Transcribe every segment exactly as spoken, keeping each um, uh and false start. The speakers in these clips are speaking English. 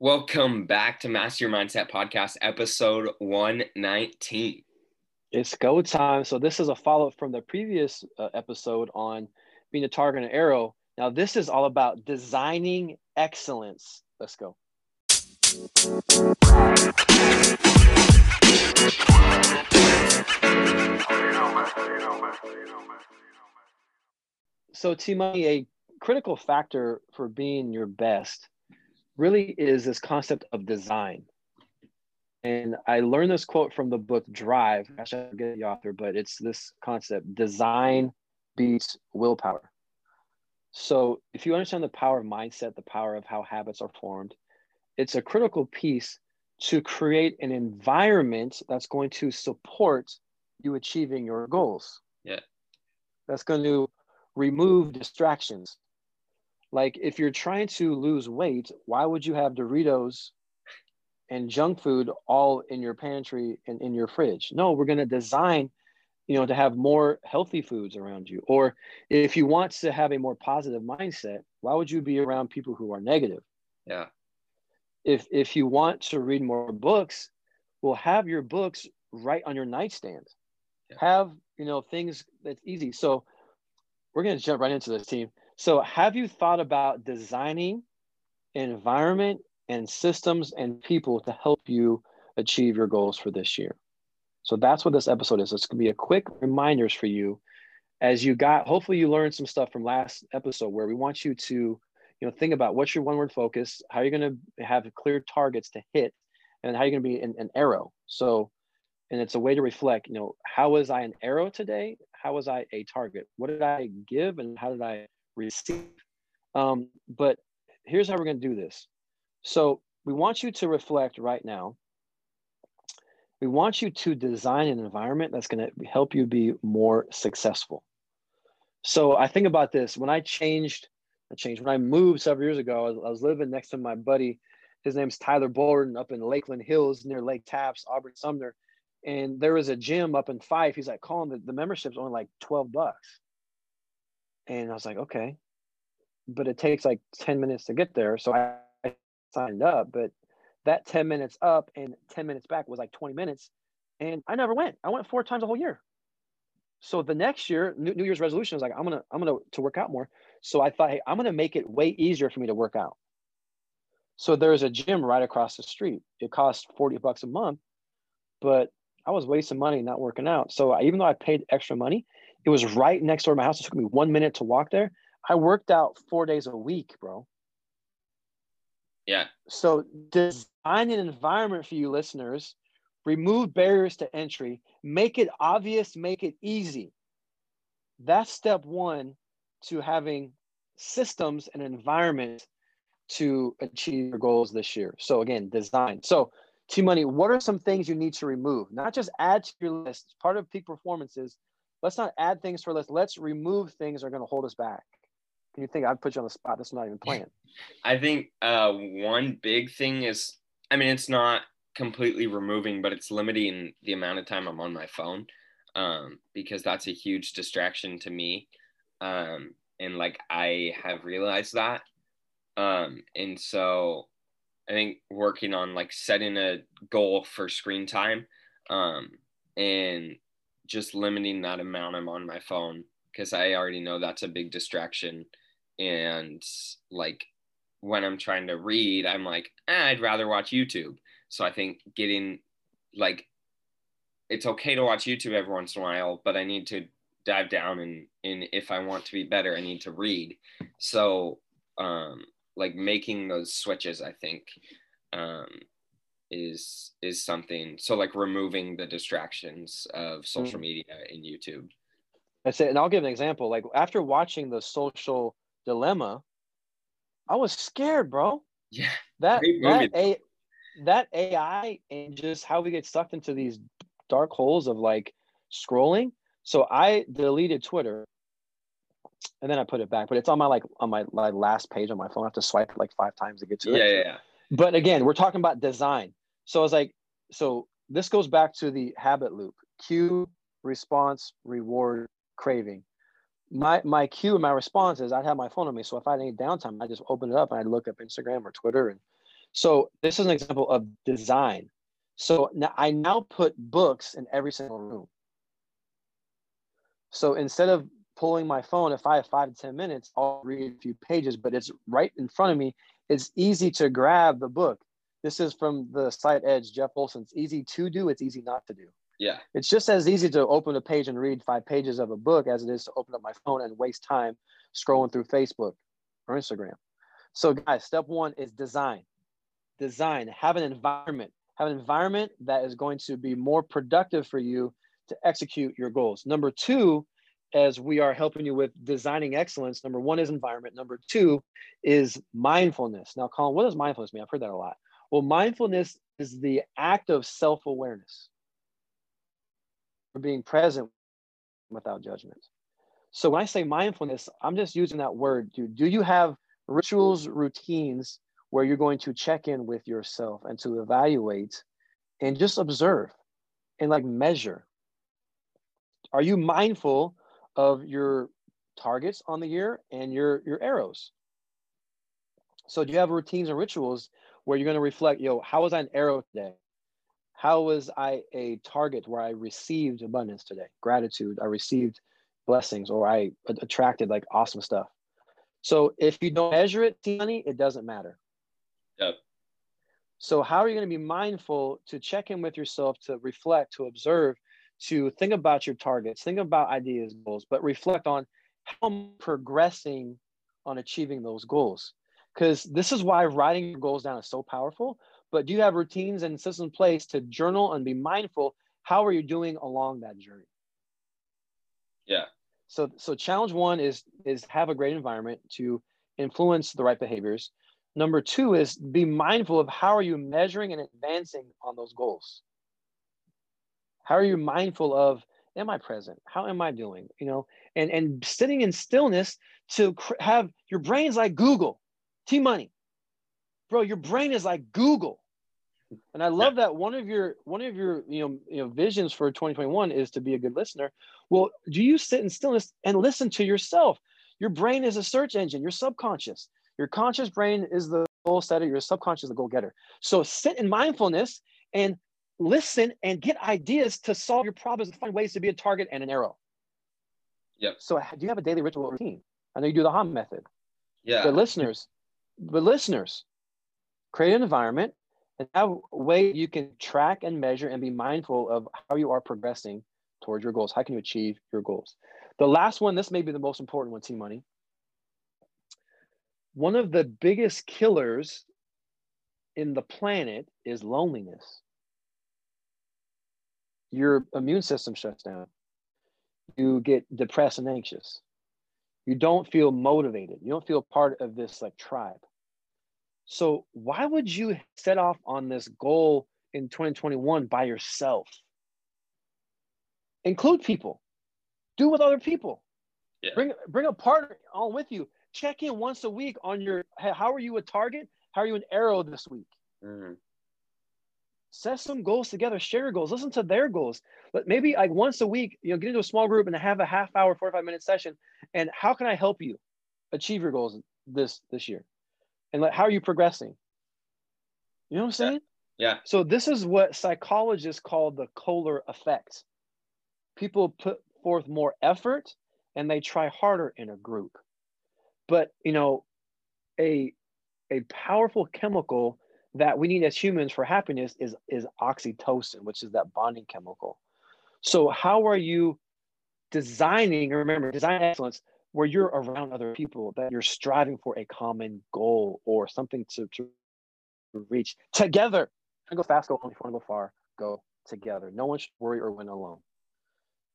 Welcome back to Master Your Mindset Podcast, episode one nineteen. It's go time. So this is a follow-up from the previous uh, episode on being a target and an arrow. Now this is all about designing excellence. Let's go. So T-Money, a critical factor for being your best really is this concept of design. And I learned this quote from the book Drive. Gosh, I forget the author, but it's this concept: design beats willpower. So if you understand the power of mindset, the power of how habits are formed, it's a critical piece to create an environment that's going to support you achieving your goals. Yeah. That's going to remove distractions. Like if you're trying to lose weight, why would you have Doritos and junk food all in your pantry and in your fridge? No, we're going to design, you know, to have more healthy foods around you. Or if you want to have a more positive mindset, why would you be around people who are negative? Yeah. If if you want to read more books, well, have your books right on your nightstand. Yeah. Have, you know, things that's easy. So we're going to jump right into this, team. So have you thought about designing an environment and systems and people to help you achieve your goals for this year? So that's what this episode is. It's going to be a quick reminders for you as you got, hopefully you learned some stuff from last episode where we want you to, you know, think about what's your one word focus, how you're going to have clear targets to hit, and how you're going to be an, an arrow. So, and it's a way to reflect, you know, how was I an arrow today? How was I a target? What did I give and how did I receive? Um, but here's how we're going to do this. So we want you to reflect right now. We want you to design an environment that's going to help you be more successful. So I think about this. When I changed, I changed, when I moved several years ago, I was, I was living next to my buddy. His name's Tyler Bolden up in Lakeland Hills near Lake Taps, Auburn Sumner. And there was a gym up in Fife. He's like, calling the, the membership's only like twelve bucks. And I was like, okay, but it takes like ten minutes to get there. So I, I signed up, but that ten minutes up and ten minutes back was like twenty minutes. And I never went. I went four times a whole year. So the next year, New, New Year's resolution was like, I'm going to, I'm going to to work out more. So I thought, hey, I'm going to make it way easier for me to work out. So there's a gym right across the street. It cost forty bucks a month, but I was wasting money not working out. So I, even though I paid extra money, it was right next door to my house. It took me one minute to walk there. I worked out four days a week, bro. Yeah. So design an environment for you listeners. Remove barriers to entry. Make it obvious. Make it easy. That's step one to having systems and environment to achieve your goals this year. So again, design. So T-Money, what are some things you need to remove? Not just add to your list. Part of peak performance is, let's not add things for less. Let's remove things that are going to hold us back. Can you think I'd put you on the spot? That's not even planned. I think uh, one big thing is, I mean, it's not completely removing, but it's limiting the amount of time I'm on my phone um, because that's a huge distraction to me. Um, and like, I have realized that. Um, and so I think working on like setting a goal for screen time um, and just limiting that amount I'm on my phone, because I already know that's a big distraction. And like when I'm trying to read, I'm like, eh, I'd rather watch YouTube. So I think getting like, it's okay to watch YouTube every once in a while, but I need to dive down and, and if I want to be better, I need to read. So um, like making those switches, I think um, is is something. So like removing the distractions of social media and YouTube. That's it. And I'll give an example. Like after watching The Social Dilemma, I was scared, bro. Yeah. That that, a, that A I and just how we get sucked into these dark holes of like scrolling. So I deleted Twitter and then I put it back, but it's on my like on my, my last page on my phone. I have to swipe like five times to get to it. Yeah, yeah, yeah. But again, we're talking about design. So I was like, so this goes back to the habit loop: cue, response, reward, craving. My my cue and my response is I'd have my phone on me. So if I had any downtime, I just open it up and I'd look up Instagram or Twitter. And so this is an example of design. So now I now put books in every single room. So instead of pulling my phone, if I have five to ten minutes, I'll read a few pages, but it's right in front of me. It's easy to grab the book. This is from the site Edge, Jeff Bolson. It's easy to do. It's easy not to do. Yeah. It's just as easy to open a page and read five pages of a book as it is to open up my phone and waste time scrolling through Facebook or Instagram. So guys, step one is design. Design, have an environment. Have an environment that is going to be more productive for you to execute your goals. Number two, as we are helping you with designing excellence, number one is environment. Number two is mindfulness. Now, Colin, what does mindfulness mean? I've heard that a lot. Well, mindfulness is the act of self-awareness, for being present without judgment. So when I say mindfulness, I'm just using that word. Do, do you have rituals, routines where you're going to check in with yourself and to evaluate and just observe and like measure? Are you mindful of your targets on the year and your, your arrows? So do you have routines and rituals where you're going to reflect, yo, how was I an arrow today? How was I a target where I received abundance today? Gratitude, I received blessings, or I attracted like awesome stuff. So if you don't measure it, Tony, it doesn't matter. Yep. So how are you going to be mindful to check in with yourself, to reflect, to observe, to think about your targets, think about ideas, goals, but reflect on how I'm progressing on achieving those goals? Because this is why writing your goals down is so powerful. But do you have routines and systems in place to journal and be mindful? How are you doing along that journey? Yeah. So, so challenge one is, is have a great environment to influence the right behaviors. Number two is be mindful of how are you measuring and advancing on those goals? How are you mindful of, am I present? How am I doing? You know, and, and sitting in stillness to cr- have your brain's like Google. T-Money, bro, your brain is like Google. And I love yeah. that one of your one of your you know you know visions for twenty twenty-one is to be a good listener. Well, do you sit in stillness and listen to yourself? Your brain is a search engine. Your subconscious, your conscious brain is the goal setter. Your subconscious is the goal getter. So sit in mindfulness and listen and get ideas to solve your problems and find ways to be a target and an arrow. Yep. So do you have a daily ritual routine? I know you do the H O M method. Yeah. The listeners. But listeners, create an environment and have a way you can track and measure and be mindful of how you are progressing towards your goals. How can you achieve your goals? The last one, this may be the most important one, T-Money. One of the biggest killers in the planet is loneliness. Your immune system shuts down. You get depressed and anxious. You don't feel motivated. You don't feel part of this like tribe. So why would you set off on this goal in twenty twenty-one by yourself? Include people. Do with other people. Yeah. Bring, bring a partner on with you. Check in once a week on your, how are you a target? How are you an arrow this week? Mm-hmm. Set some goals together, share your goals, listen to their goals. But maybe like once a week, you know, get into a small group and have a half hour, forty-five minute session. And how can I help you achieve your goals this, this year? And like, how are you progressing? You know what I'm saying? Yeah. yeah. So this is what psychologists call the Kohler effect. People put forth more effort and they try harder in a group. But, you know, a, a powerful chemical that we need as humans for happiness is, is oxytocin, which is that bonding chemical. So how are you designing, remember, design excellence, where you're around other people, that you're striving for a common goal or something to, to reach together? If you want to go fast, go home. If you want to go far, go together. No one should worry or win alone.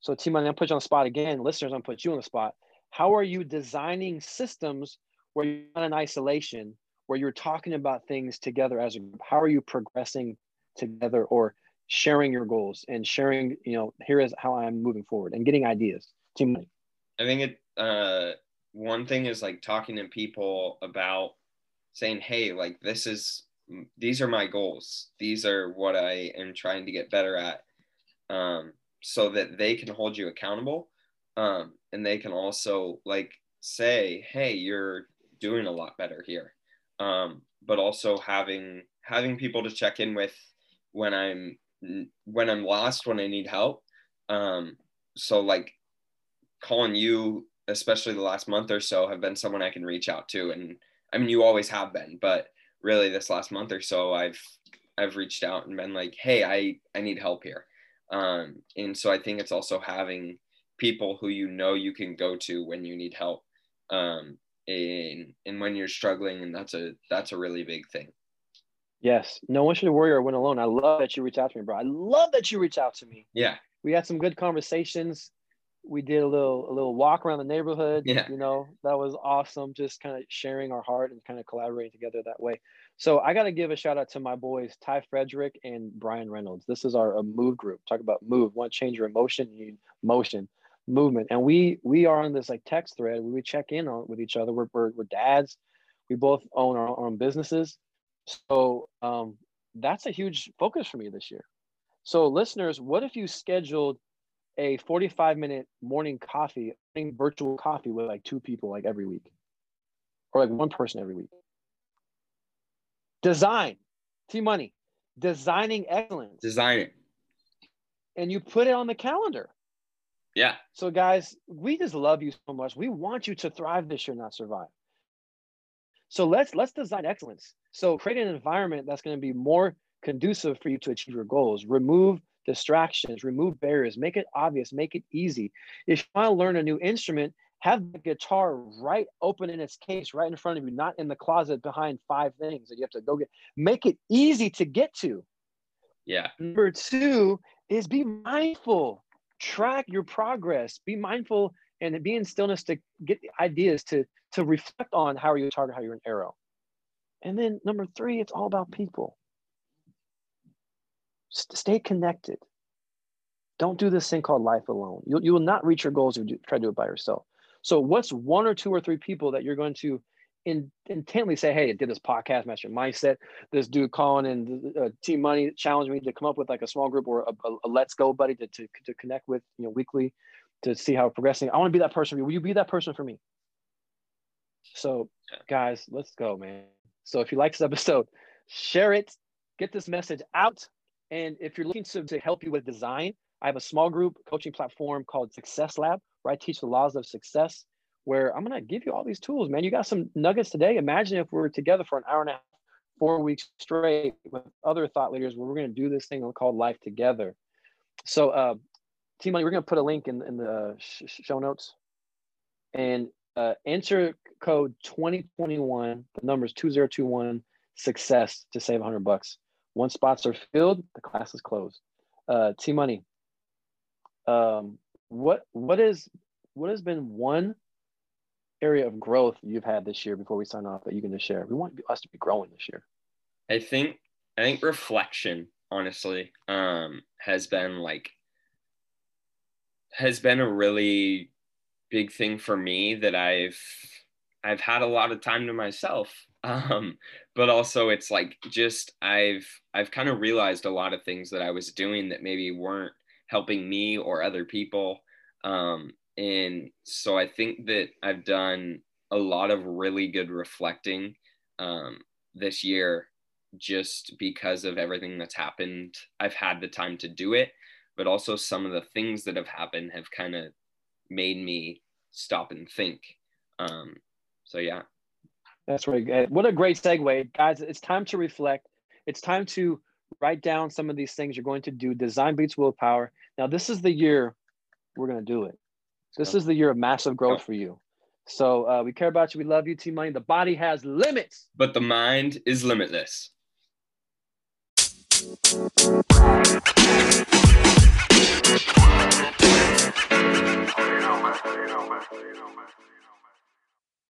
So T-Money, I'm going to put you on the spot again. Listeners, I'm going to put you on the spot. How are you designing systems where you're not in isolation, where you're talking about things together as a group. How are you progressing together, or sharing your goals and sharing, you know, here is how I'm moving forward, and getting ideas. Team. I think it, uh, one thing is like talking to people about saying, hey, like this is, these are my goals. These are what I am trying to get better at, um, so that they can hold you accountable. Um, and they can also like say, hey, you're doing a lot better here. Um, but also having, having people to check in with when I'm, when I'm lost, when I need help. Um, so like calling you, especially the last month or so, have been someone I can reach out to. And I mean, you always have been, but really this last month or so, I've, I've reached out and been like, hey, I, I need help here. Um, and so I think it's also having people who, you know, you can go to when you need help, um, and, and when you're struggling. And that's a, that's a really big thing. Yes. No one should worry or win alone. I love that you reached out to me, bro. I love that you reached out to me. Yeah. We had some good conversations. We did a little, a little walk around the neighborhood. Yeah. You know, that was awesome. Just kind of sharing our heart and kind of collaborating together that way. So I got to give a shout out to my boys, Ty Frederick and Brian Reynolds. This is our uh, move group. Talk about move. Want to change your emotion, you need motion, movement. And we, we are on this like text thread where we check in on with each other. We're, we're, we're dads. We both own our own businesses. So um, that's a huge focus for me this year. So listeners, what if you scheduled a forty-five minute morning coffee, virtual coffee with like two people like every week, or like one person every week? Design, T-Money, designing excellence. Design it. And you put it on the calendar. Yeah. So guys, we just love you so much. We want you to thrive this year, not survive. So let's let's design excellence. So create an environment that's going to be more conducive for you to achieve your goals. Remove distractions, remove barriers, make it obvious, make it easy. If you want to learn a new instrument, have the guitar right open in its case, right in front of you, not in the closet behind five things that you have to go get. Make it easy to get to. Yeah. Number two is be mindful. Track your progress. Be mindful and be in stillness to get the ideas to, to reflect on how are you a target, how you're an arrow. And then number three, it's all about people. St- stay connected. Don't do this thing called life alone. You, you will not reach your goals if you do, try to do it by yourself. So what's one or two or three people that you're going to in, intently say, hey, I did this podcast, Master Mindset, this dude calling in uh, Team Money challenged me to come up with like a small group or a, a, a Let's Go buddy to, to, to connect with, you know, weekly, to see how we're progressing. I want to be that person for you. Will you be that person for me? So guys, let's go, man. So if you like this episode, share it, get this message out. And if you're looking to, to help you with design, I have a small group coaching platform called Success Lab, where I teach the laws of success, where I'm going to give you all these tools, man. You got some nuggets today. Imagine if we were together for an hour and a half, four weeks straight with other thought leaders, where we're going to do this thing called life together. So, uh, Team Money, we're going to put a link in, in the show notes, and uh, enter code twenty twenty-one, the number is two zero two one, success, to save one hundred bucks. Once spots are filled, the class is closed. Uh, Team Money, um, what what is what has been one area of growth you've had this year before we sign off that you can just share? We want us to be growing this year. I think I think reflection, honestly, um, has been like. has been a really big thing for me that I've, I've had a lot of time to myself. Um, but also it's like, just, I've, I've kind of realized a lot of things that I was doing that maybe weren't helping me or other people. Um, and so I think that I've done a lot of really good reflecting, um, this year, just because of everything that's happened. I've had the time to do it, but also some of the things that have happened have kind of made me stop and think. Um, so, yeah. That's right. What a great segue. Guys, it's time to reflect. It's time to write down some of these things you're going to do. Design beats willpower. Now, this is the year we're going to do it. This is the year of massive growth for you. So uh, we care about you. We love you, Team Money. The body has limits, but the mind is limitless. You know, man. You know, man. You know, man.